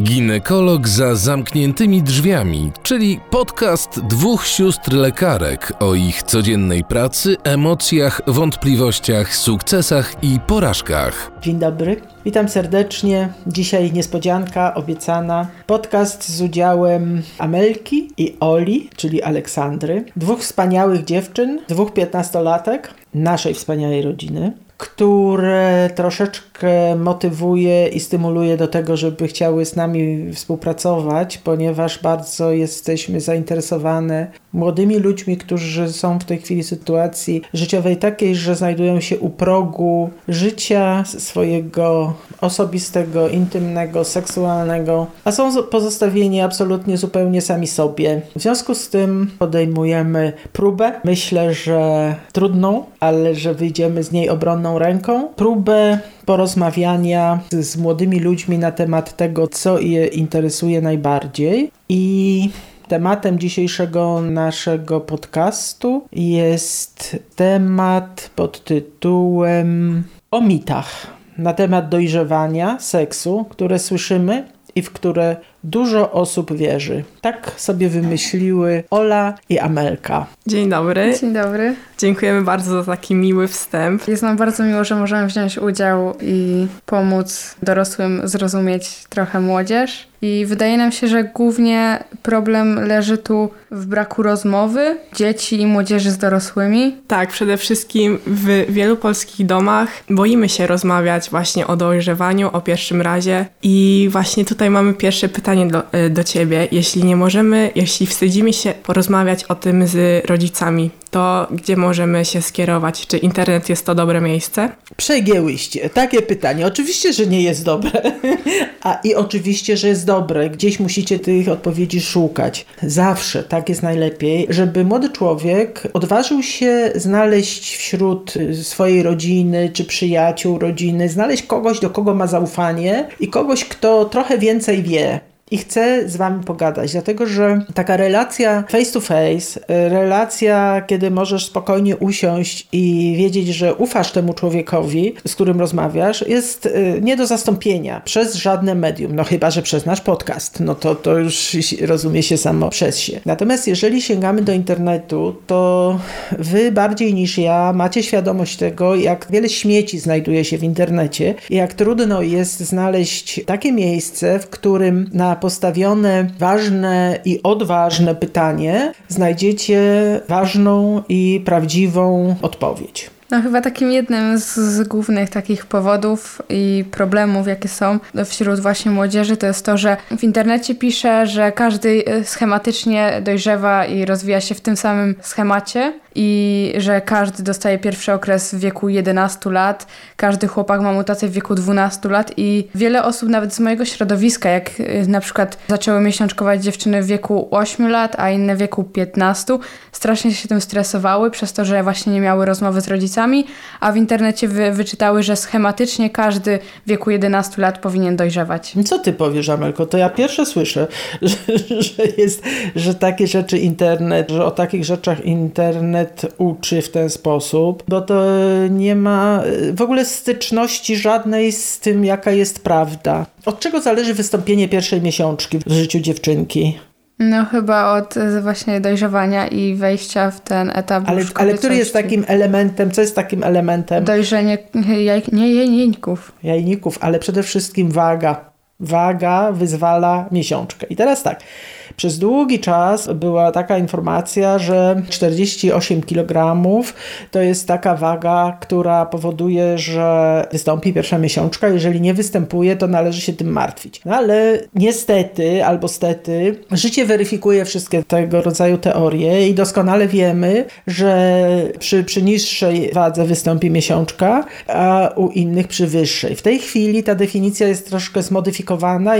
Ginekolog za zamkniętymi drzwiami, czyli podcast dwóch sióstr lekarek o ich codziennej pracy, emocjach, wątpliwościach, sukcesach i porażkach. Dzień dobry, witam serdecznie. Dzisiaj niespodzianka obiecana. Podcast z udziałem Amelki i Oli, czyli Aleksandry. Dwóch wspaniałych dziewczyn, dwóch 15-latek naszej wspaniałej rodziny, które troszeczkę motywuje i stymuluje do tego, żeby chciały z nami współpracować, ponieważ bardzo jesteśmy zainteresowane młodymi ludźmi, którzy są w tej chwili w sytuacji życiowej takiej, że znajdują się u progu życia swojego osobistego, intymnego, seksualnego, a są pozostawieni absolutnie zupełnie sami sobie. W związku z tym podejmujemy próbę, myślę, że trudną, ale że wyjdziemy z niej obronną ręką. Próbę porozmawiania z młodymi ludźmi na temat tego, co je interesuje najbardziej. I tematem dzisiejszego naszego podcastu jest temat pod tytułem o mitach na temat dojrzewania, seksu, które słyszymy i w które dużo osób wierzy. Tak sobie wymyśliły Ola i Amelka. Dzień dobry. Dzień dobry. Dziękujemy bardzo za taki miły wstęp. Jest nam bardzo miło, że możemy wziąć udział i pomóc dorosłym zrozumieć trochę młodzież. I wydaje nam się, że głównie problem leży tu w braku rozmowy dzieci i młodzieży z dorosłymi. Tak, przede wszystkim w wielu polskich domach boimy się rozmawiać właśnie o dojrzewaniu, o pierwszym razie. I właśnie tutaj mamy pierwsze pytanie do Ciebie. Jeśli wstydzimy się porozmawiać o tym z rodzicami, to gdzie możemy się skierować? Czy internet jest to dobre miejsce? Przegięłyście. Takie pytanie. Oczywiście, że nie jest dobre. Oczywiście, że jest dobre. Gdzieś musicie tych odpowiedzi szukać. Zawsze tak jest najlepiej, żeby młody człowiek odważył się znaleźć wśród swojej rodziny czy przyjaciół rodziny, znaleźć kogoś, do kogo ma zaufanie i kogoś, kto trochę więcej wie. I chcę z Wami pogadać, dlatego że taka relacja face to face, relacja, kiedy możesz spokojnie usiąść i wiedzieć, że ufasz temu człowiekowi, z którym rozmawiasz, jest nie do zastąpienia przez żadne medium, no chyba, że przez nasz podcast, no to już rozumie się samo przez się. Natomiast jeżeli sięgamy do internetu, to Wy bardziej niż ja macie świadomość tego, jak wiele śmieci znajduje się w internecie i jak trudno jest znaleźć takie miejsce, w którym na postawione ważne i odważne pytanie znajdziecie ważną i prawdziwą odpowiedź. No chyba takim jednym z głównych takich powodów i problemów, jakie są wśród właśnie młodzieży, to jest to, że w internecie pisze, że każdy schematycznie dojrzewa i rozwija się w tym samym schemacie i że każdy dostaje pierwszy okres w wieku 11 lat, każdy chłopak ma mutację w wieku 12 lat i wiele osób nawet z mojego środowiska, jak na przykład zaczęły miesiączkować dziewczyny w wieku 8 lat, a inne w wieku 15, strasznie się tym stresowały przez to, że właśnie nie miały rozmowy z rodzicami, a w internecie wyczytały, że schematycznie każdy w wieku 11 lat powinien dojrzewać. Co ty powiesz, Amelko? To ja pierwsze słyszę, że takie rzeczy internet, że o takich rzeczach internet uczy w ten sposób, bo to nie ma w ogóle styczności żadnej z tym, jaka jest prawda. Od czego zależy wystąpienie pierwszej miesiączki w życiu dziewczynki? No chyba od właśnie dojrzewania i wejścia w ten etap. Ale który jest takim elementem, co jest takim elementem? Dojrzenie jajników. Jajników, ale przede wszystkim waga. Waga wyzwala miesiączkę. I teraz tak, przez długi czas była taka informacja, że 48 kg to jest taka waga, która powoduje, że wystąpi pierwsza miesiączka. Jeżeli nie występuje, to należy się tym martwić. No ale niestety albo stety, życie weryfikuje wszystkie tego rodzaju teorie i doskonale wiemy, że przy niższej wadze wystąpi miesiączka, a u innych przy wyższej. W tej chwili ta definicja jest troszkę zmodyfikowana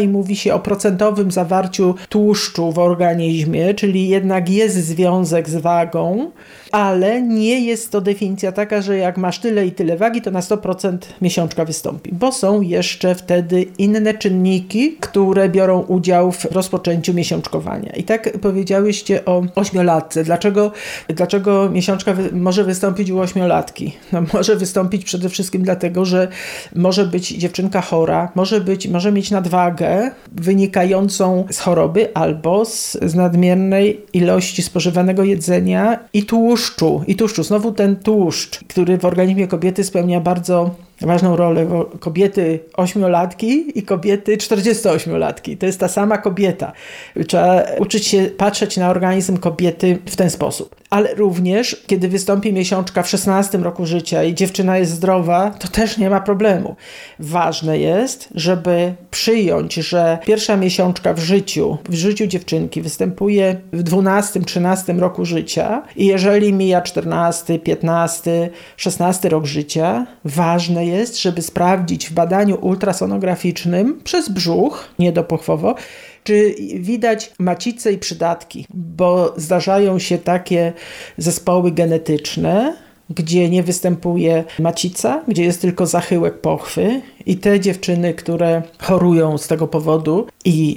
i mówi się o procentowym zawarciu tłuszczu w organizmie, czyli jednak jest związek z wagą, ale nie jest to definicja taka, że jak masz tyle i tyle wagi, to na 100% miesiączka wystąpi, bo są jeszcze wtedy inne czynniki, które biorą udział w rozpoczęciu miesiączkowania. I tak powiedziałyście o ośmiolatce. Dlaczego miesiączka może wystąpić u ośmiolatki? No, może wystąpić przede wszystkim dlatego, że może być dziewczynka chora, może mieć nadwagę wynikającą z choroby albo z nadmiernej ilości spożywanego jedzenia i tłuszczu. Znowu ten tłuszcz, który w organizmie kobiety spełnia bardzo ważną rolę, bo kobiety 8-latki i kobiety 48-latki. To jest ta sama kobieta. Trzeba uczyć się patrzeć na organizm kobiety w ten sposób. Ale również, kiedy wystąpi miesiączka w 16 roku życia i dziewczyna jest zdrowa, to też nie ma problemu. Ważne jest, żeby przyjąć, że pierwsza miesiączka w życiu dziewczynki występuje w 12, 13 roku życia i jeżeli mija 14, 15, 16 rok życia, ważne jest, żeby sprawdzić w badaniu ultrasonograficznym przez brzuch, nie dopochwowo, czy widać macice i przydatki, bo zdarzają się takie zespoły genetyczne, gdzie nie występuje macica, gdzie jest tylko zachyłek pochwy i te dziewczyny, które chorują z tego powodu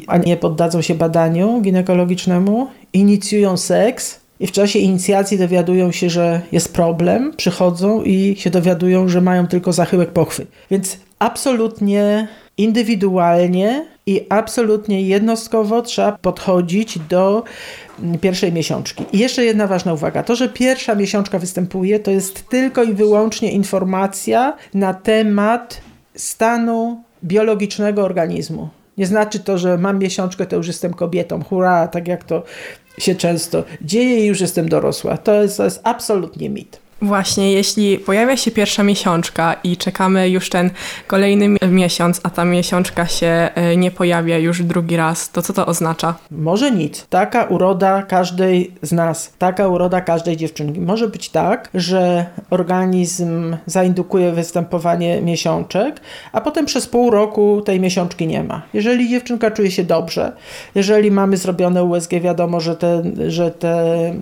a nie poddadzą się badaniu ginekologicznemu, inicjują seks, i w czasie inicjacji dowiadują się, że jest problem, przychodzą i się dowiadują, że mają tylko zachyłek pochwy. Więc absolutnie indywidualnie i absolutnie jednostkowo trzeba podchodzić do pierwszej miesiączki. I jeszcze jedna ważna uwaga. To, że pierwsza miesiączka występuje, to jest tylko i wyłącznie informacja na temat stanu biologicznego organizmu. Nie znaczy to, że mam miesiączkę, to już jestem kobietą. Hurra, tak jak to się często dzieje i już jestem dorosła. To jest absolutnie mit. Właśnie, jeśli pojawia się pierwsza miesiączka i czekamy już ten kolejny miesiąc, a ta miesiączka się nie pojawia już drugi raz, to co to oznacza? Może nic. Taka uroda każdej dziewczynki. Może być tak, że organizm zaindukuje występowanie miesiączek, a potem przez pół roku tej miesiączki nie ma. Jeżeli dziewczynka czuje się dobrze, jeżeli mamy zrobione USG, wiadomo, że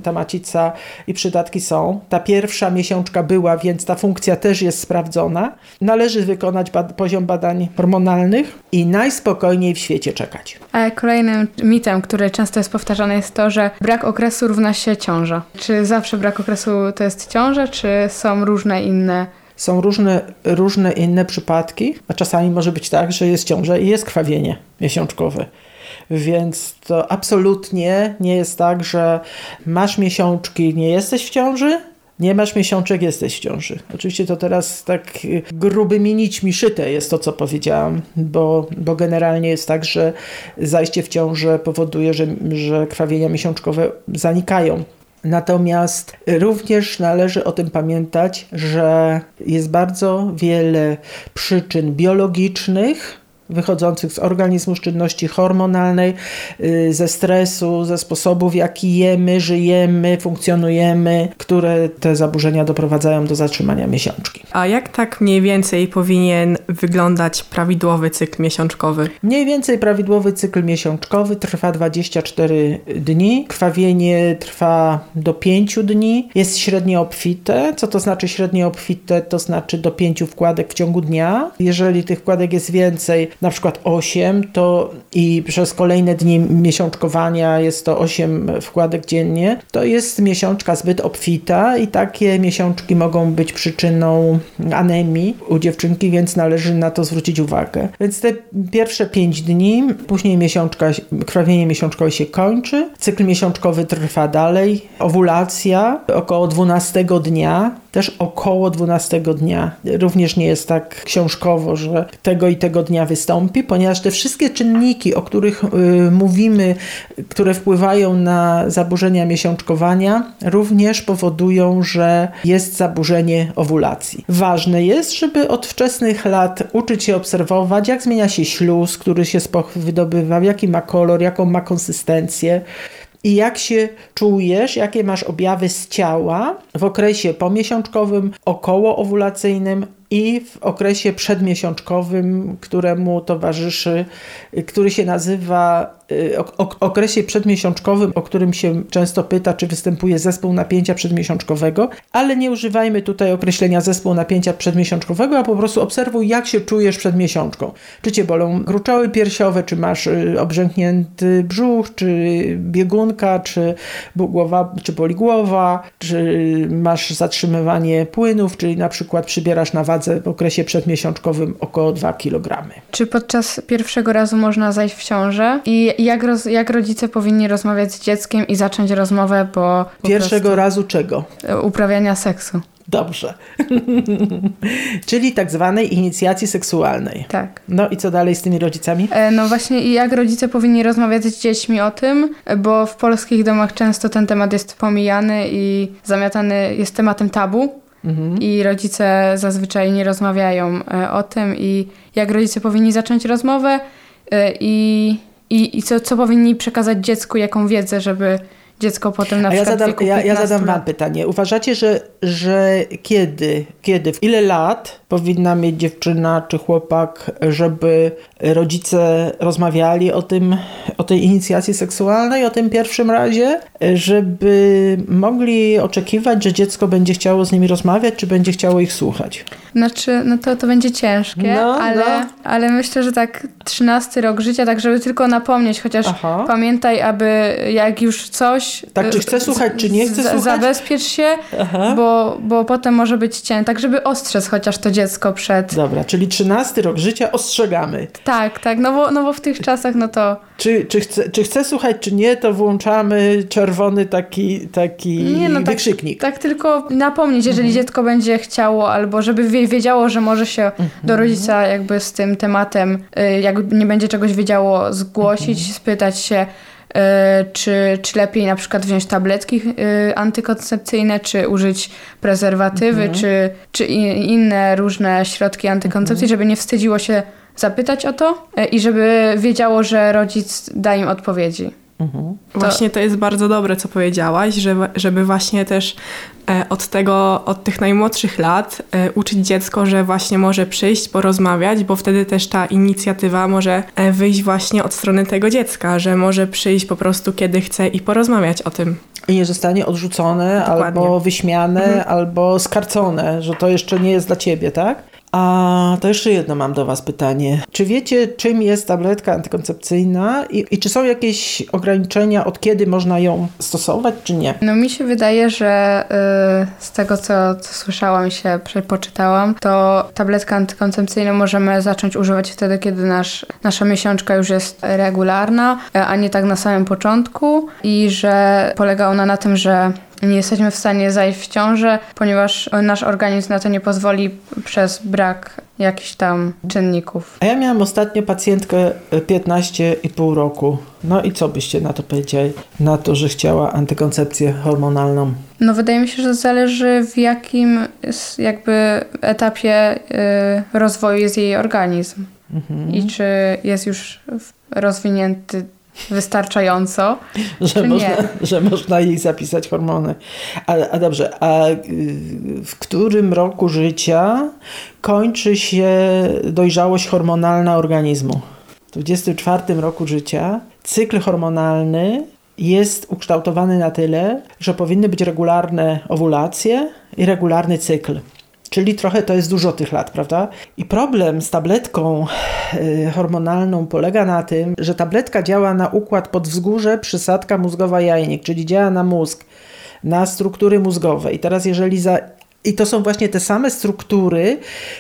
ta macica i przydatki są. Ta pierwsza miesiączka była, więc ta funkcja też jest sprawdzona. Należy wykonać poziom badań hormonalnych i najspokojniej w świecie czekać. A kolejnym mitem, który często jest powtarzany, jest to, że brak okresu równa się ciąża. Czy zawsze brak okresu to jest ciąża, czy są różne inne? Są różne inne przypadki, a czasami może być tak, że jest ciąża i jest krwawienie miesiączkowe. Więc to absolutnie nie jest tak, że masz miesiączki, nie jesteś w ciąży, nie masz miesiączek, jesteś w ciąży. Oczywiście to teraz tak grubymi nićmi szyte jest to, co powiedziałam, bo generalnie jest tak, że zajście w ciążę powoduje, że krwawienia miesiączkowe zanikają. Natomiast również należy o tym pamiętać, że jest bardzo wiele przyczyn biologicznych, wychodzących z organizmu, z czynności hormonalnej, ze stresu, ze sposobu, w jaki jemy, żyjemy, funkcjonujemy, które te zaburzenia doprowadzają do zatrzymania miesiączki. A jak tak mniej więcej powinien wyglądać prawidłowy cykl miesiączkowy? Mniej więcej prawidłowy cykl miesiączkowy trwa 24 dni, krwawienie trwa do 5 dni, jest średnio obfite. Co to znaczy średnio obfite? To znaczy do 5 wkładek w ciągu dnia. Jeżeli tych wkładek jest więcej, na przykład 8, to i przez kolejne dni miesiączkowania jest to 8 wkładek dziennie, to jest miesiączka zbyt obfita i takie miesiączki mogą być przyczyną anemii u dziewczynki, więc należy na to zwrócić uwagę. Więc te pierwsze 5 dni, później krwawienie miesiączkowe się kończy, cykl miesiączkowy trwa dalej, owulacja około 12 dnia, Również nie jest tak książkowo, że tego i tego dnia wystąpi, ponieważ te wszystkie czynniki, o których mówimy, które wpływają na zaburzenia miesiączkowania, również powodują, że jest zaburzenie owulacji. Ważne jest, żeby od wczesnych lat uczyć się obserwować, jak zmienia się śluz, który się z pochwy wydobywa, jaki ma kolor, jaką ma konsystencję. I jak się czujesz, jakie masz objawy z ciała w okresie pomiesiączkowym, okołoowulacyjnym i w okresie przedmiesiączkowym, któremu towarzyszy, który się nazywa okresie przedmiesiączkowym, o którym się często pyta, czy występuje zespół napięcia przedmiesiączkowego, ale nie używajmy tutaj określenia zespół napięcia przedmiesiączkowego, a po prostu obserwuj, jak się czujesz przed miesiączką. Czy cię bolą gruczoły piersiowe, czy masz obrzęknięty brzuch, czy biegunka, czy boli głowa, czy masz zatrzymywanie płynów, czyli na przykład przybierasz na wadze w okresie przedmiesiączkowym około 2 kg. Czy podczas pierwszego razu można zajść w ciążę? I jak rodzice powinni rozmawiać z dzieckiem i zacząć rozmowę po pierwszego razu czego? Uprawiania seksu. Dobrze. Czyli tak zwanej inicjacji seksualnej. Tak. No i co dalej z tymi rodzicami? No właśnie, jak rodzice powinni rozmawiać z dziećmi o tym, bo w polskich domach często ten temat jest pomijany i zamiatany jest tematem tabu. Mhm. I rodzice zazwyczaj nie rozmawiają o tym, i jak rodzice powinni zacząć rozmowę i co powinni przekazać dziecku, jaką wiedzę, żeby dziecko potem na przykład w wieku 15 ja zadam wam pytanie. Uważacie, że w ile lat powinna mieć dziewczyna czy chłopak, żeby rodzice rozmawiali o tej inicjacji seksualnej, o tym pierwszym razie, żeby mogli oczekiwać, że dziecko będzie chciało z nimi rozmawiać, czy będzie chciało ich słuchać? Znaczy, no to będzie ciężkie, ale myślę, że tak 13 rok życia, tak żeby tylko napomnieć, chociaż pamiętaj, aby jak już coś... Tak, czy chce słuchać, czy nie chce słuchać? Zabezpiecz się, bo potem może być ciężko. Tak, żeby ostrzec chociaż to dziecko przed... Dobra, czyli 13 rok życia ostrzegamy. Tak, no bo w tych czasach no to... Czy chce słuchać, czy nie, to włączamy czerwony taki wykrzyknik. Tak tylko napomnieć, jeżeli dziecko będzie chciało, albo żeby wiedziało, że może się do rodzica jakby z tym tematem, jak nie będzie czegoś wiedziało, zgłosić, spytać się, czy lepiej na przykład wziąć tabletki antykoncepcyjne, czy użyć prezerwatywy, czy inne różne środki antykoncepcji, żeby nie wstydziło się zapytać o to i żeby wiedziało, że rodzic da im odpowiedzi. Właśnie to jest bardzo dobre, co powiedziałaś, żeby właśnie też od tych najmłodszych lat uczyć dziecko, że właśnie może przyjść, porozmawiać, bo wtedy też ta inicjatywa może wyjść właśnie od strony tego dziecka, że może przyjść po prostu kiedy chce i porozmawiać o tym. I nie zostanie odrzucone, dokładnie, albo wyśmiane, albo skarcone, że to jeszcze nie jest dla ciebie, tak? A to jeszcze jedno mam do was pytanie. Czy wiecie, czym jest tabletka antykoncepcyjna i czy są jakieś ograniczenia, od kiedy można ją stosować, czy nie? No mi się wydaje, że z tego, co słyszałam i się poczytałam, to tabletkę antykoncepcyjną możemy zacząć używać wtedy, kiedy nasza miesiączka już jest regularna, a nie tak na samym początku, i że polega ona na tym, że nie jesteśmy w stanie zajść w ciążę, ponieważ nasz organizm na to nie pozwoli przez brak jakichś tam czynników. A ja miałam ostatnio pacjentkę 15,5 roku. No i co byście na to powiedzieli? Na to, że chciała antykoncepcję hormonalną? No wydaje mi się, że zależy w jakim jakby etapie rozwoju jest jej organizm. I czy jest już rozwinięty wystarczająco, że można jej zapisać hormony. A dobrze, a w którym roku życia kończy się dojrzałość hormonalna organizmu? W 24 roku życia cykl hormonalny jest ukształtowany na tyle, że powinny być regularne owulacje i regularny cykl. Czyli trochę to jest dużo tych lat, prawda? I problem z tabletką hormonalną polega na tym, że tabletka działa na układ podwzgórze, przysadka mózgowa, jajnik, czyli działa na mózg, na struktury mózgowe. I teraz I to są właśnie te same struktury,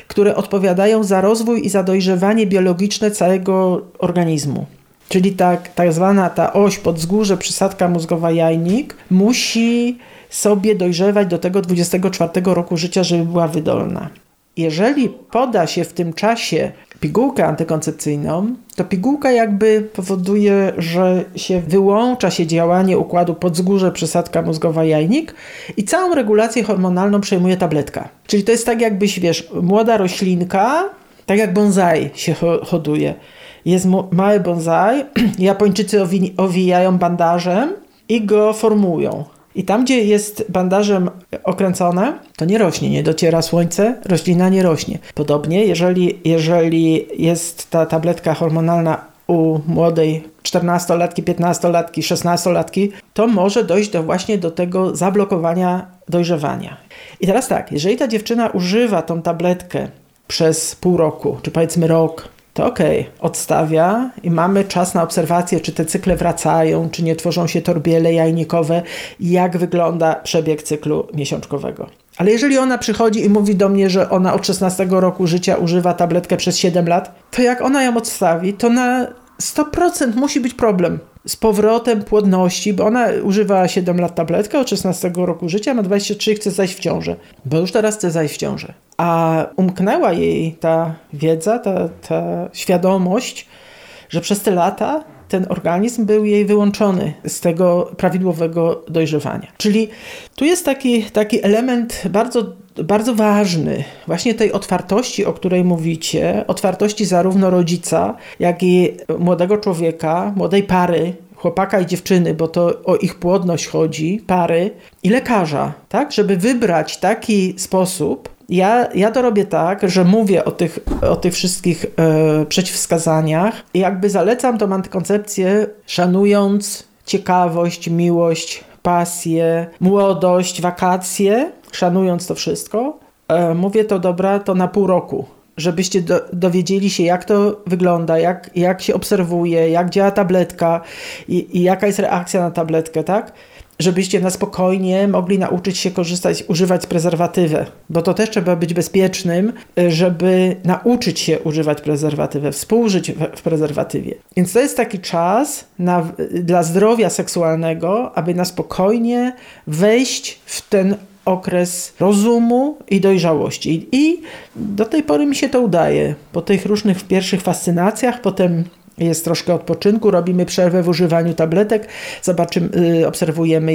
które odpowiadają za rozwój i za dojrzewanie biologiczne całego organizmu. Czyli tak zwana ta oś podwzgórze, przysadka mózgowa, jajnik musi sobie dojrzewać do tego 24 roku życia, żeby była wydolna. Jeżeli poda się w tym czasie pigułkę antykoncepcyjną, to pigułka jakby powoduje, że się wyłącza się działanie układu podwzgórze, przysadka mózgowa, jajnik i całą regulację hormonalną przejmuje tabletka. Czyli to jest tak jakbyś, wiesz, młoda roślinka, tak jak bonsai się hoduje. Jest mały bonsai, Japończycy owijają bandażem i go formują. I tam, gdzie jest bandażem okręcone, to nie rośnie, nie dociera słońce, roślina nie rośnie. Podobnie, jeżeli jest ta tabletka hormonalna u młodej 14-latki, 15-latki, 16-latki, to może dojść właśnie do tego zablokowania dojrzewania. I teraz tak, jeżeli ta dziewczyna używa tą tabletkę przez pół roku, czy powiedzmy rok, to okej, odstawia i mamy czas na obserwację, czy te cykle wracają, czy nie tworzą się torbiele jajnikowe i jak wygląda przebieg cyklu miesiączkowego. Ale jeżeli ona przychodzi i mówi do mnie, że ona od 16 roku życia używa tabletkę przez 7 lat, to jak ona ją odstawi, to na 100% musi być problem z powrotem płodności, bo ona używa 7 lat tabletkę, od 16 roku życia, ma 23 i chce zajść w ciążę, bo już teraz chce zajść w ciążę. A umknęła jej ta wiedza, ta świadomość, że przez te lata ten organizm był jej wyłączony z tego prawidłowego dojrzewania. Czyli tu jest taki element bardzo, bardzo ważny, właśnie tej otwartości, o której mówicie, otwartości zarówno rodzica, jak i młodego człowieka, młodej pary, chłopaka i dziewczyny, bo to o ich płodność chodzi, pary i lekarza, tak, żeby wybrać taki sposób. Ja to robię tak, że mówię o tych wszystkich przeciwwskazaniach i jakby zalecam tą antykoncepcję, szanując ciekawość, miłość, pasję, młodość, wakacje, szanując to wszystko. Mówię to dobra, to na pół roku, żebyście dowiedzieli się, jak to wygląda, jak się obserwuje, jak działa tabletka i jaka jest reakcja na tabletkę, tak? Żebyście na spokojnie mogli nauczyć się używać prezerwatywy, bo to też trzeba być bezpiecznym, żeby nauczyć się używać prezerwatywy, współżyć w prezerwatywie. Więc to jest taki czas dla zdrowia seksualnego, aby na spokojnie wejść w ten okres rozumu i dojrzałości. I do tej pory mi się to udaje. Po tych różnych pierwszych fascynacjach, potem jest troszkę odpoczynku, robimy przerwę w używaniu tabletek, obserwujemy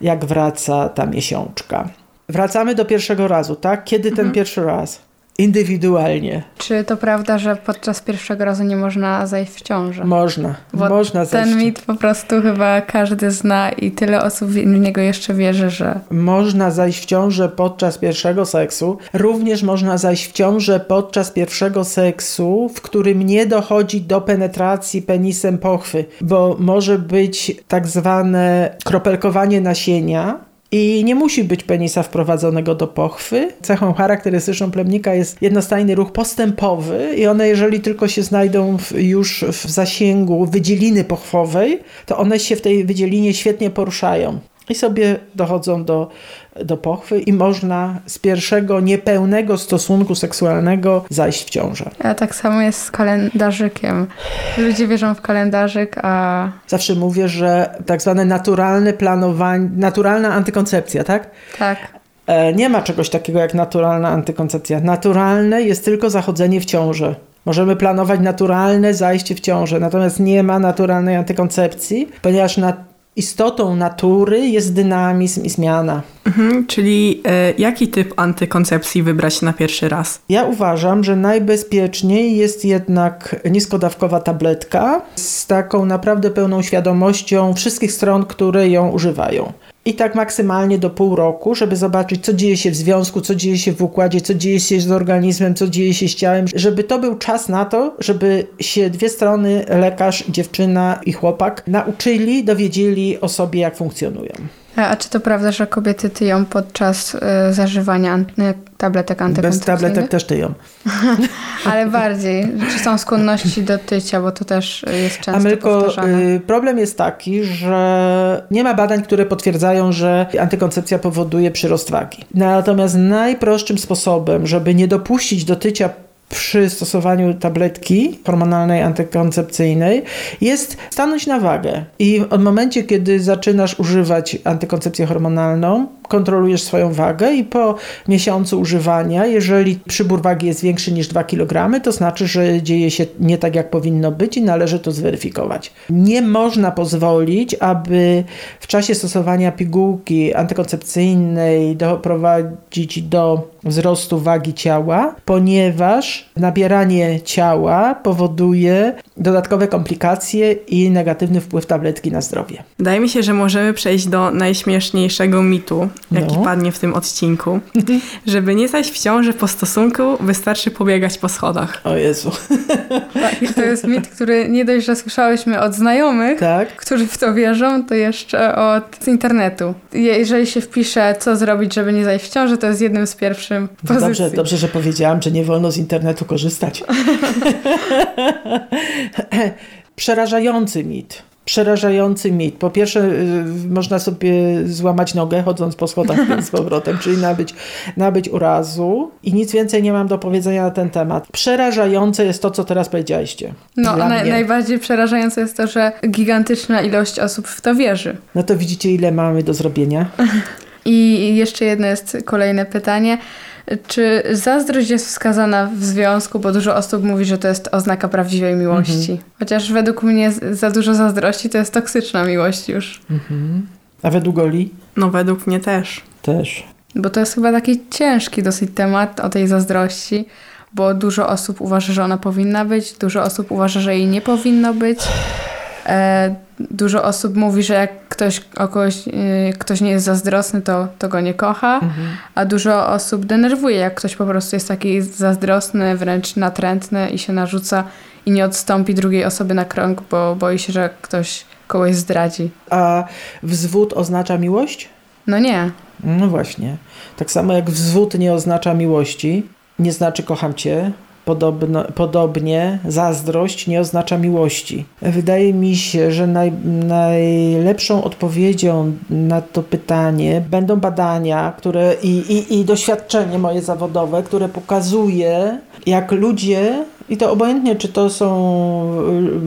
jak wraca ta miesiączka. Wracamy do pierwszego razu, tak? Kiedy ten pierwszy raz? Indywidualnie. Czy to prawda, że podczas pierwszego razu nie można zajść w ciążę? Można. Bo można zajść. Ten mit po prostu chyba każdy zna i tyle osób w niego jeszcze wierzy, że... Można zajść w ciążę podczas pierwszego seksu. Również można zajść w ciążę podczas pierwszego seksu, w którym nie dochodzi do penetracji penisem pochwy, bo może być tak zwane kropelkowanie nasienia. I nie musi być penisa wprowadzonego do pochwy. Cechą charakterystyczną plemnika jest jednostajny ruch postępowy i one, jeżeli tylko się znajdą już w zasięgu wydzieliny pochwowej, to one się w tej wydzielinie świetnie poruszają i sobie dochodzą do pochwy i można z pierwszego niepełnego stosunku seksualnego zajść w ciążę. A tak samo jest z kalendarzykiem. Ludzie wierzą w kalendarzyk, a... Zawsze mówię, że tak zwane naturalne planowanie, naturalna antykoncepcja, tak? Tak. Nie ma czegoś takiego jak naturalna antykoncepcja. Naturalne jest tylko zachodzenie w ciążę. Możemy planować naturalne zajście w ciążę, natomiast nie ma naturalnej antykoncepcji, ponieważ istotą natury jest dynamizm i zmiana. Czyli jaki typ antykoncepcji wybrać na pierwszy raz? Ja uważam, że najbezpieczniej jest jednak niskodawkowa tabletka z taką naprawdę pełną świadomością wszystkich stron, które ją używają. I tak maksymalnie do pół roku, żeby zobaczyć, co dzieje się w związku, co dzieje się w układzie, co dzieje się z organizmem, co dzieje się z ciałem. Żeby to był czas na to, żeby się dwie strony, lekarz, dziewczyna i chłopak, nauczyli, dowiedzieli o sobie, jak funkcjonują. A czy to prawda, że kobiety tyją podczas zażywania tabletek antykoncepcyjnych? Bez tabletek też tyją. Ale bardziej. Czy są skłonności do tycia, bo to też jest często powtarzane. Problem jest taki, że nie ma badań, które potwierdzają, że antykoncepcja powoduje przyrost wagi. Natomiast najprostszym sposobem, żeby nie dopuścić do tycia przy stosowaniu tabletki hormonalnej, antykoncepcyjnej jest stanąć na wagę. I od momencie, kiedy zaczynasz używać antykoncepcję hormonalną, kontrolujesz swoją wagę i po miesiącu używania, jeżeli przybór wagi jest większy niż 2 kg, to znaczy, że dzieje się nie tak, jak powinno być i należy to zweryfikować. Nie można pozwolić, aby w czasie stosowania pigułki antykoncepcyjnej doprowadzić do wzrostu wagi ciała, ponieważ nabieranie ciała powoduje dodatkowe komplikacje i negatywny wpływ tabletki na zdrowie. Wydaje mi się, że możemy przejść do najśmieszniejszego mitu, jaki padnie w tym odcinku. Żeby nie zajść w ciąży po stosunku, wystarczy pobiegać po schodach. O Jezu. Tak, to jest mit, który nie dość, że słyszałyśmy od znajomych, którzy w to wierzą, to jeszcze od internetu. Jeżeli się wpisze, co zrobić, żeby nie zajść w ciąży, to jest jednym z pierwszym pozycji. Dobrze, że powiedziałam, że nie wolno z internetu korzystać. Przerażający mit. Po pierwsze, można sobie złamać nogę chodząc po schodach z powrotem, czyli nabyć urazu i nic więcej nie mam do powiedzenia na ten temat. Przerażające jest to, co teraz powiedzieliście. No, najbardziej przerażające jest to, że gigantyczna ilość osób w to wierzy. No to widzicie, ile mamy do zrobienia. I jeszcze jedno jest kolejne pytanie. Czy zazdrość jest wskazana w związku, bo dużo osób mówi, że to jest oznaka prawdziwej miłości. Chociaż według mnie za dużo zazdrości to jest toksyczna miłość już. A według Oli? No według mnie też. Bo to jest chyba taki ciężki dosyć temat o tej zazdrości, bo dużo osób uważa, że ona powinna być, dużo osób uważa, że jej nie powinno być. Dużo osób mówi, że jak ktoś nie jest zazdrosny, to go nie kocha, a dużo osób denerwuje, jak ktoś po prostu jest taki zazdrosny, wręcz natrętny i się narzuca i nie odstąpi drugiej osoby na krąg, bo boi się, że ktoś kogoś zdradzi. A wzwód oznacza miłość? No nie. No właśnie. Tak samo jak wzwód nie oznacza miłości, nie znaczy kocham cię. Podobnie zazdrość nie oznacza miłości. Wydaje mi się, że najlepszą odpowiedzią na to pytanie będą badania, które i doświadczenie moje zawodowe, które pokazuje, jak ludzie, i to obojętnie, czy to są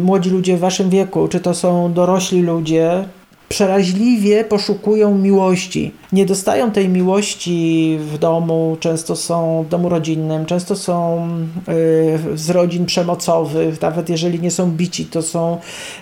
młodzi ludzie w waszym wieku, czy to są dorośli ludzie, przeraźliwie poszukują miłości. Nie dostają tej miłości w domu, często są w domu rodzinnym, często są z rodzin przemocowych, nawet jeżeli nie są bici,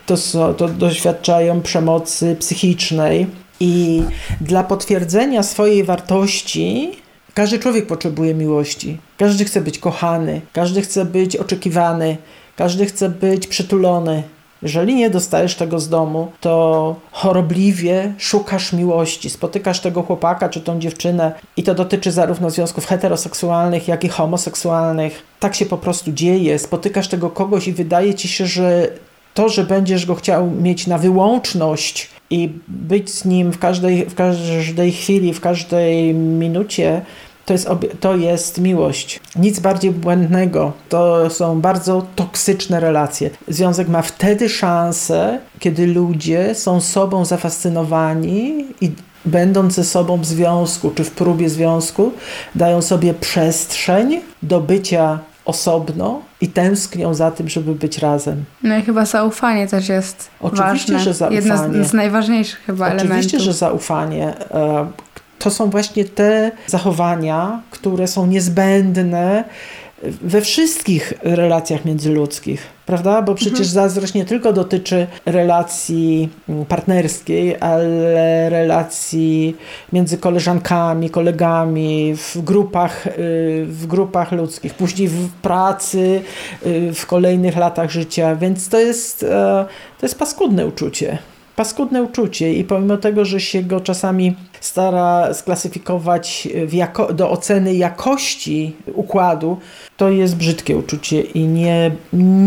to doświadczają przemocy psychicznej. I dla potwierdzenia swojej wartości każdy człowiek potrzebuje miłości. Każdy chce być kochany, każdy chce być oczekiwany, każdy chce być przytulony. Jeżeli nie dostajesz tego z domu, to chorobliwie szukasz miłości. Spotykasz tego chłopaka czy tą dziewczynę i to dotyczy zarówno związków heteroseksualnych, jak i homoseksualnych. Tak się po prostu dzieje. Spotykasz tego kogoś i wydaje ci się, że to, że będziesz go chciał mieć na wyłączność i być z nim w każdej chwili, w każdej minucie, to jest miłość. Nic bardziej błędnego. To są bardzo toksyczne relacje. Związek ma wtedy szansę, kiedy ludzie są sobą zafascynowani i będąc ze sobą w związku, czy w próbie związku, dają sobie przestrzeń do bycia osobno i tęsknią za tym, żeby być razem. No i chyba zaufanie też jest ważne. Że zaufanie. Jedno z najważniejszych chyba elementów. Oczywiście, że zaufanie. To są właśnie te zachowania, które są niezbędne we wszystkich relacjach międzyludzkich, prawda? Bo przecież zazdrość nie tylko dotyczy relacji partnerskiej, ale relacji między koleżankami, kolegami, w grupach ludzkich, później w pracy, w kolejnych latach życia, więc to jest paskudne uczucie. I pomimo tego, że się go czasami stara sklasyfikować do oceny jakości układu, to jest brzydkie uczucie i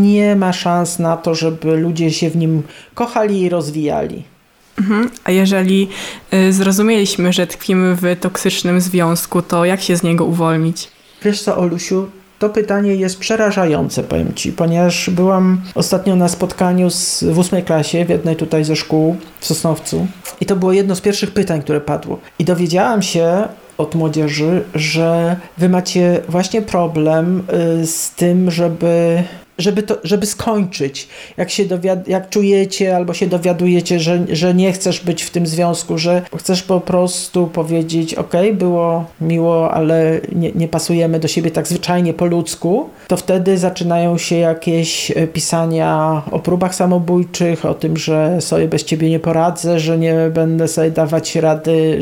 nie ma szans na to, żeby ludzie się w nim kochali i rozwijali. A jeżeli zrozumieliśmy, że tkwimy w toksycznym związku, to jak się z niego uwolnić? Wiesz co, Olusiu? To pytanie jest przerażające, powiem Ci, ponieważ byłam ostatnio na spotkaniu w 8 klasie, w jednej tutaj ze szkół w Sosnowcu i to było jedno z pierwszych pytań, które padło. I dowiedziałam się od młodzieży, że wy macie właśnie problem z tym, żeby żeby skończyć. Jak czujecie albo się dowiadujecie, że nie chcesz być w tym związku, że chcesz po prostu powiedzieć: ok, było miło, ale nie pasujemy do siebie tak zwyczajnie po ludzku, to wtedy zaczynają się jakieś pisania o próbach samobójczych, o tym, że sobie bez ciebie nie poradzę, że nie będę sobie dawać rady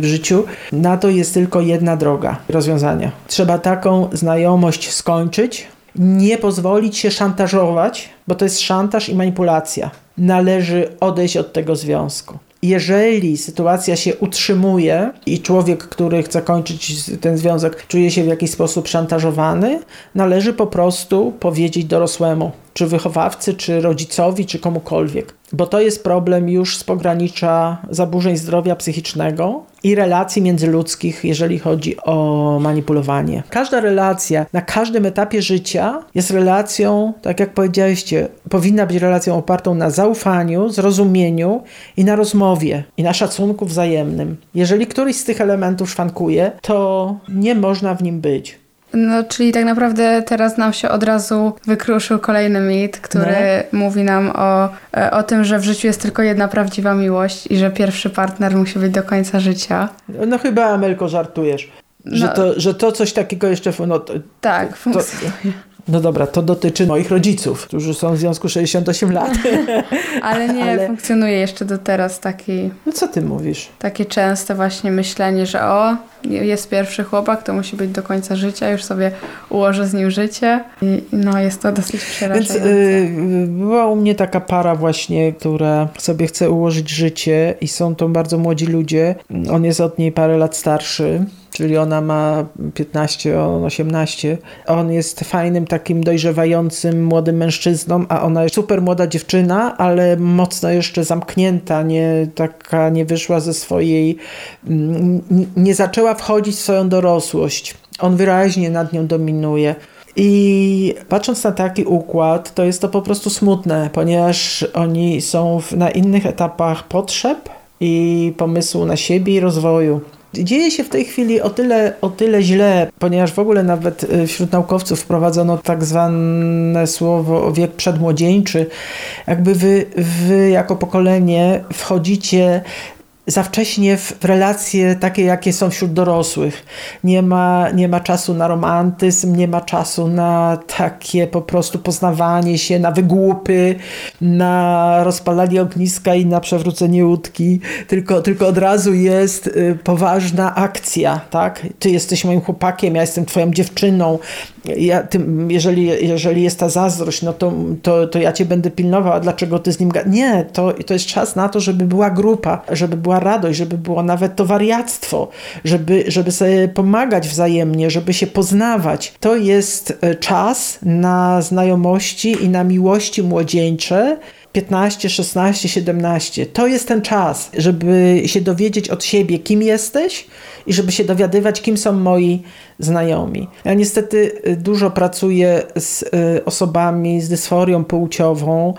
w życiu. Na to jest tylko jedna droga rozwiązania. Trzeba taką znajomość skończyć, nie pozwolić się szantażować, bo to jest szantaż i manipulacja. Należy odejść od tego związku. Jeżeli sytuacja się utrzymuje i człowiek, który chce kończyć ten związek, czuje się w jakiś sposób szantażowany, należy po prostu powiedzieć dorosłemu, czy wychowawcy, czy rodzicowi, czy komukolwiek. Bo to jest problem już z pogranicza zaburzeń zdrowia psychicznego i relacji międzyludzkich, jeżeli chodzi o manipulowanie. Każda relacja na każdym etapie życia jest relacją, tak jak powiedzieliście, powinna być relacją opartą na zaufaniu, zrozumieniu i na rozmowie, i na szacunku wzajemnym. Jeżeli któryś z tych elementów szwankuje, to nie można w nim być. No, czyli tak naprawdę teraz nam się od razu wykruszył kolejny mit, który mówi nam o tym, że w życiu jest tylko jedna prawdziwa miłość i że pierwszy partner musi być do końca życia. No chyba, Amelko, żartujesz, że to coś takiego jeszcze... tak, funkcjonuje. No dobra, to dotyczy moich rodziców, którzy są w związku 68 lat. Ale nie, funkcjonuje jeszcze do teraz taki... No co ty mówisz? Takie częste właśnie myślenie, że jest pierwszy chłopak, to musi być do końca życia, już sobie ułożę z nim życie. I jest to dosyć przerażające. Więc była u mnie taka para właśnie, która sobie chce ułożyć życie i są to bardzo młodzi ludzie. On jest od niej parę lat starszy. Czyli ona ma 15, on 18. On jest fajnym, takim dojrzewającym młodym mężczyzną, a ona jest super młoda dziewczyna, ale mocno jeszcze zamknięta, nie wyszła ze swojej, nie zaczęła wchodzić w swoją dorosłość. On wyraźnie nad nią dominuje. I patrząc na taki układ, to jest to po prostu smutne, ponieważ oni są na innych etapach potrzeb i pomysłu na siebie i rozwoju. Dzieje się w tej chwili o tyle źle, ponieważ w ogóle nawet wśród naukowców wprowadzono tak zwane słowo wiek przedmłodzieńczy. Jakby wy jako pokolenie wchodzicie za wcześnie w relacje takie, jakie są wśród dorosłych. Nie ma czasu na romantyzm, nie ma czasu na takie po prostu poznawanie się, na wygłupy, na rozpalanie ogniska i na przewrócenie łódki. Tylko od razu jest poważna akcja, tak? Ty jesteś moim chłopakiem, ja jestem twoją dziewczyną. Jeżeli jest ta zazdrość, no to ja cię będę pilnował, a dlaczego ty z nim... Nie, to jest czas na to, żeby była grupa, żeby była radość, żeby było nawet to wariactwo, żeby sobie pomagać wzajemnie, żeby się poznawać. To jest czas na znajomości i na miłości młodzieńcze, 15, 16, 17. To jest ten czas, żeby się dowiedzieć od siebie, kim jesteś i żeby się dowiadywać, kim są moi znajomi. Ja niestety dużo pracuję z osobami z dysforią płciową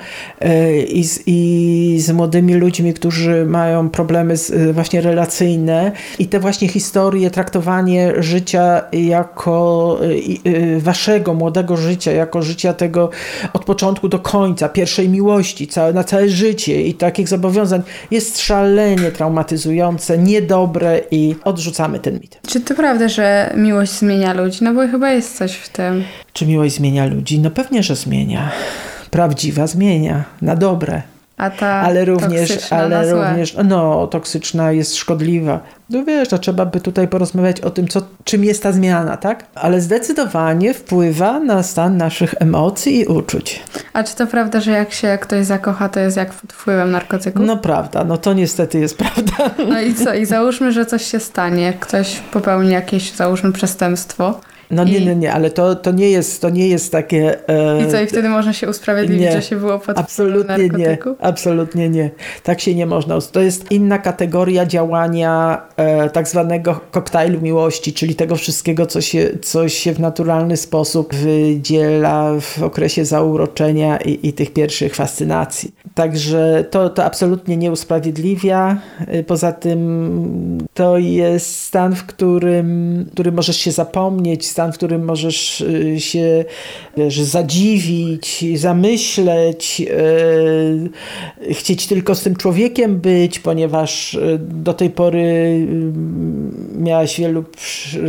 i z młodymi ludźmi, którzy mają problemy właśnie relacyjne i te właśnie historie, traktowanie życia jako waszego młodego życia, jako życia tego od początku do końca, pierwszej miłości, na całe życie i takich zobowiązań jest szalenie traumatyzujące, niedobre i odrzucamy ten mit. Czy to prawda, że miłość zmienia ludzi? No bo chyba jest coś w tym. Czy miłość zmienia ludzi? No pewnie, że zmienia. Prawdziwa zmienia. Na dobre. A ta ale również toksyczna jest szkodliwa. No wiesz, to trzeba by tutaj porozmawiać o tym, czym jest ta zmiana, tak? Ale zdecydowanie wpływa na stan naszych emocji i uczuć. A czy to prawda, że jak się ktoś zakocha, to jest jak pod wpływem narkotyków? No prawda, no to niestety jest prawda. No i co? I załóżmy, że coś się stanie, ktoś popełni jakieś, załóżmy, przestępstwo. No nie, ale to nie jest takie... I co, i wtedy można się usprawiedliwić, że się było pod absolutnie narkotyku? Absolutnie nie. Tak się nie można. To jest inna kategoria działania tak zwanego koktajlu miłości, czyli tego wszystkiego, co się w naturalny sposób wydziela w okresie zauroczenia i tych pierwszych fascynacji. Także to absolutnie nie usprawiedliwia. Poza tym to jest stan, w którym możesz się zapomnieć, stan, w którym możesz się zadziwić, zamyśleć, chcieć tylko z tym człowiekiem być, ponieważ do tej pory miałaś wielu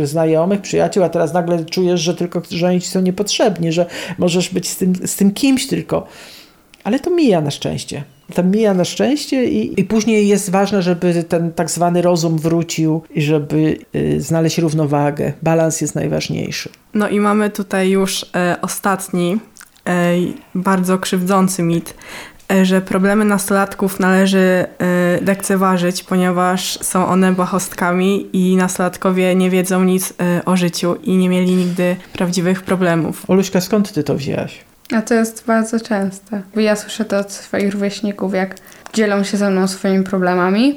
znajomych, przyjaciół, a teraz nagle czujesz, że tylko że oni ci są niepotrzebni, że możesz być z tym kimś tylko. Ale to mija na szczęście. To mija na szczęście i później jest ważne, żeby ten tak zwany rozum wrócił i żeby znaleźć równowagę. Balans jest najważniejszy. No i mamy tutaj już ostatni, bardzo krzywdzący mit, że problemy nastolatków należy lekceważyć, ponieważ są one błahostkami i nastolatkowie nie wiedzą nic o życiu i nie mieli nigdy prawdziwych problemów. Oluśka, skąd ty to wzięłaś? A to jest bardzo częste, bo ja słyszę to od swoich rówieśników, jak dzielą się ze mną swoimi problemami,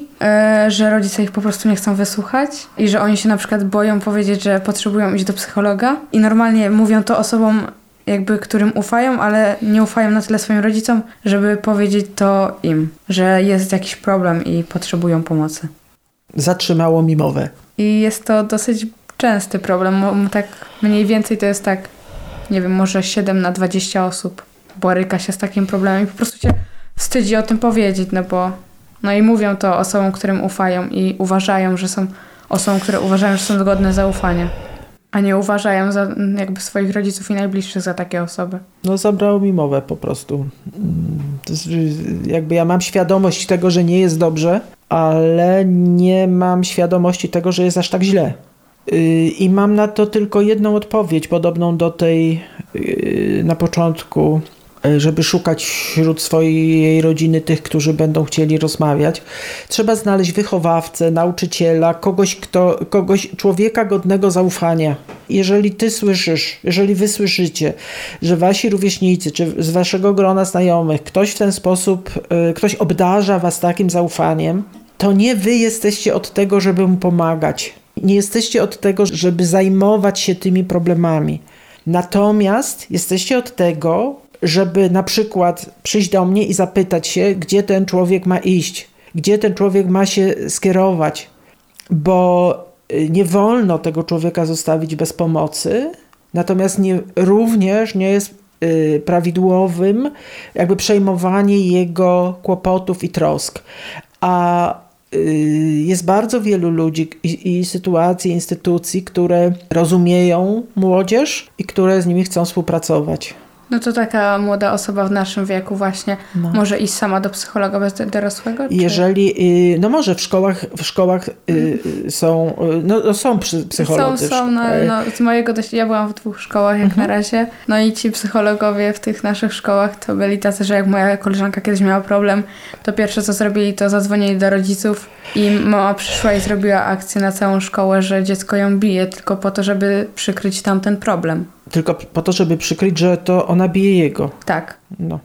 że rodzice ich po prostu nie chcą wysłuchać i że oni się na przykład boją powiedzieć, że potrzebują iść do psychologa i normalnie mówią to osobom, jakby którym ufają, ale nie ufają na tyle swoim rodzicom, żeby powiedzieć to im, że jest jakiś problem i potrzebują pomocy. Zatrzymało mi mowę. I jest to dosyć częsty problem, tak mniej więcej to jest tak, nie wiem, może 7 na 20 osób boryka się z takim problemem i po prostu się wstydzi o tym powiedzieć, no bo no i mówią to osobom, którym ufają i uważają, że są osobom, które uważają, że są godne zaufania, a nie uważają za jakby swoich rodziców i najbliższych za takie osoby. No zabrało mi mowę po prostu. Jakby ja mam świadomość tego, że nie jest dobrze, ale nie mam świadomości tego, że jest aż tak źle. I mam na to tylko jedną odpowiedź, podobną do tej na początku, żeby szukać wśród swojej rodziny tych, którzy będą chcieli rozmawiać. Trzeba znaleźć wychowawcę, nauczyciela, kogoś, człowieka godnego zaufania. Jeżeli ty słyszysz, jeżeli wy słyszycie, że wasi rówieśnicy, czy z waszego grona znajomych, ktoś w ten sposób, ktoś obdarza was takim zaufaniem, to nie wy jesteście od tego, żeby mu pomagać. Nie jesteście od tego, żeby zajmować się tymi problemami. Natomiast jesteście od tego, żeby na przykład przyjść do mnie i zapytać się, gdzie ten człowiek ma iść, gdzie ten człowiek ma się skierować, bo nie wolno tego człowieka zostawić bez pomocy, natomiast również nie jest prawidłowym jakby przejmowanie jego kłopotów i trosk. A jest bardzo wielu ludzi i sytuacji, instytucji, które rozumieją młodzież i które z nimi chcą współpracować. No to taka młoda osoba w naszym wieku właśnie może iść sama do psychologa bez dorosłego? Czy? Jeżeli, no może w szkołach są, no są psycholodzy. Są, no z mojego dość, ja byłam w 2 szkołach jak na razie, no i ci psychologowie w tych naszych szkołach to byli tacy, że jak moja koleżanka kiedyś miała problem, to pierwsze co zrobili to zadzwonili do rodziców i mama przyszła i zrobiła akcję na całą szkołę, że dziecko ją bije tylko po to, żeby przykryć tamten problem. Tylko po to, żeby przykryć, że to ona bije jego. Tak. No.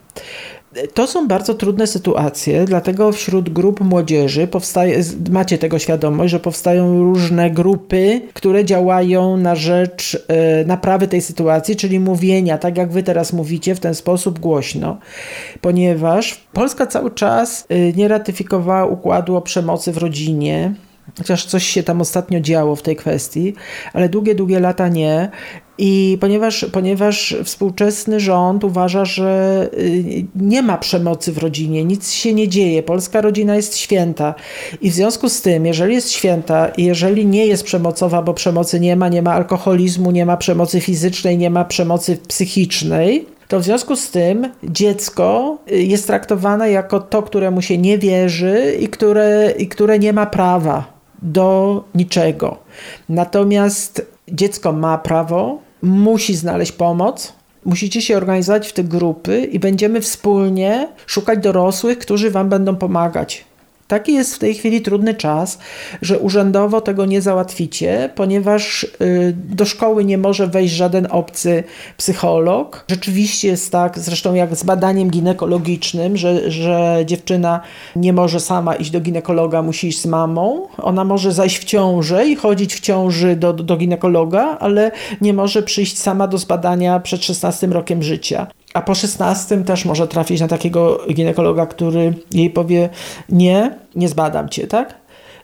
To są bardzo trudne sytuacje, dlatego wśród grup młodzieży macie tego świadomość, że powstają różne grupy, które działają na rzecz naprawy tej sytuacji, czyli mówienia, tak jak wy teraz mówicie, w ten sposób głośno, ponieważ Polska cały czas nie ratyfikowała układu o przemocy w rodzinie, chociaż coś się tam ostatnio działo w tej kwestii, ale długie, długie lata nie. I ponieważ współczesny rząd uważa, że nie ma przemocy w rodzinie, nic się nie dzieje, polska rodzina jest święta i w związku z tym, jeżeli jest święta i jeżeli nie jest przemocowa, bo przemocy nie ma alkoholizmu, nie ma przemocy fizycznej, nie ma przemocy psychicznej, to w związku z tym dziecko jest traktowane jako to, któremu się nie wierzy i które nie ma prawa do niczego. Natomiast dziecko ma prawo, musi znaleźć pomoc, musicie się organizować w te grupy i będziemy wspólnie szukać dorosłych, którzy wam będą pomagać. Taki jest w tej chwili trudny czas, że urzędowo tego nie załatwicie, ponieważ do szkoły nie może wejść żaden obcy psycholog. Rzeczywiście jest tak, zresztą jak z badaniem ginekologicznym, że dziewczyna nie może sama iść do ginekologa, musi iść z mamą. Ona może zajść w ciążę i chodzić w ciąży do ginekologa, ale nie może przyjść sama do zbadania przed 16 rokiem życia. A po 16 też może trafić na takiego ginekologa, który jej powie nie zbadam cię, tak?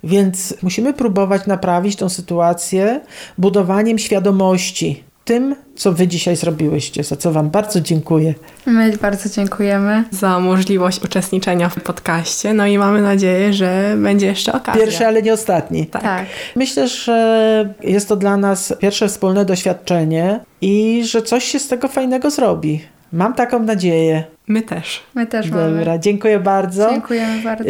Więc musimy próbować naprawić tą sytuację budowaniem świadomości tym, co wy dzisiaj zrobiłyście, za co wam bardzo dziękuję. My bardzo dziękujemy za możliwość uczestniczenia w podcaście, no i mamy nadzieję, że będzie jeszcze okazja. Pierwszy, ale nie ostatni. Tak. Myślę, że jest to dla nas pierwsze wspólne doświadczenie i że coś się z tego fajnego zrobi. Mam taką nadzieję. My też. My też mamy. Dobra, dziękuję bardzo. Dziękujemy bardzo.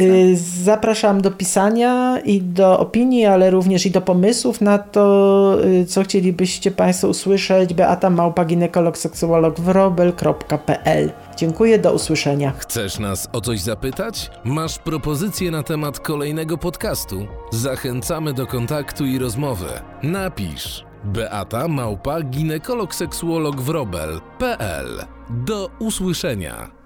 Zapraszam do pisania i do opinii, ale również i do pomysłów na to, co chcielibyście Państwo usłyszeć. beata@ginekologseksuologwrobel.pl. Dziękuję, do usłyszenia. Chcesz nas o coś zapytać? Masz propozycje na temat kolejnego podcastu? Zachęcamy do kontaktu i rozmowy. Napisz beata@ginekologseksuologwrobel.pl. Do usłyszenia.